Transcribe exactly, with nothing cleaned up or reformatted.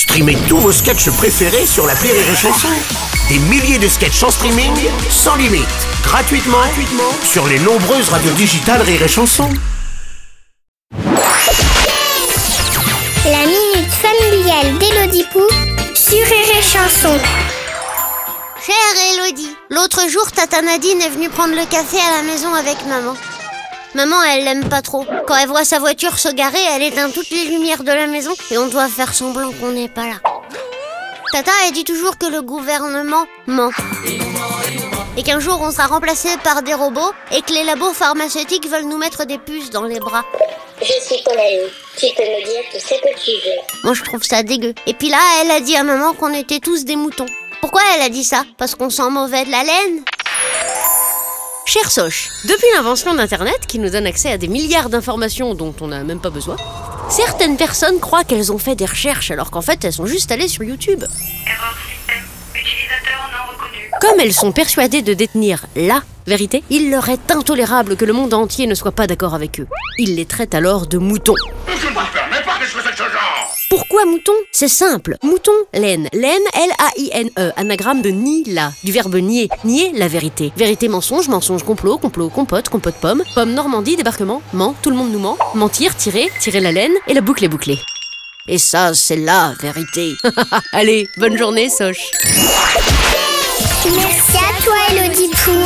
Streamez tous vos sketchs préférés sur l'appli Rire et Chanson. Des milliers de sketchs en streaming, sans limite, gratuitement, gratuitement sur les nombreuses radios digitales Rire et Chanson. La Minute Familiale d'Élodie Pou sur Rire et Chanson. Chère Élodie, l'autre jour, Tata Nadine est venue prendre le café à la maison avec maman. Maman, elle l'aime pas trop. Quand elle voit sa voiture se garer, elle éteint toutes les lumières de la maison et on doit faire semblant qu'on n'est pas là. Tata, elle dit toujours que le gouvernement ment. Et qu'un jour, on sera remplacé par des robots et que les labos pharmaceutiques veulent nous mettre des puces dans les bras. Je suis ton amie. Tu peux me dire tout ce que tu veux. Moi, je trouve ça dégueu. Et puis là, elle a dit à maman qu'on était tous des moutons. Pourquoi elle a dit ça ? Parce qu'on sent mauvais de la laine ? Cher Soch, depuis l'invention d'Internet, qui nous donne accès à des milliards d'informations dont on n'a même pas besoin, certaines personnes croient qu'elles ont fait des recherches alors qu'en fait elles sont juste allées sur YouTube. Erreur système, utilisateur non reconnu. Comme elles sont persuadées de détenir la vérité, il leur est intolérable que le monde entier ne soit pas d'accord avec eux. Ils les traitent alors de moutons. Je ne vous permets pas de choses de ce genre. Pourquoi mouton ? C'est simple. Mouton, laine. Laine, L A I N E, anagramme de ni-la, du verbe nier. Nier la vérité. Vérité, mensonge, mensonge, complot, complot, compote, compote, pomme. Pomme, Normandie, débarquement, ment, tout le monde nous ment. Mentir, tirer, tirer la laine, et la boucle est bouclée. Et ça, c'est la vérité. Allez, bonne journée, Soch. Merci à toi, Élodie Pou.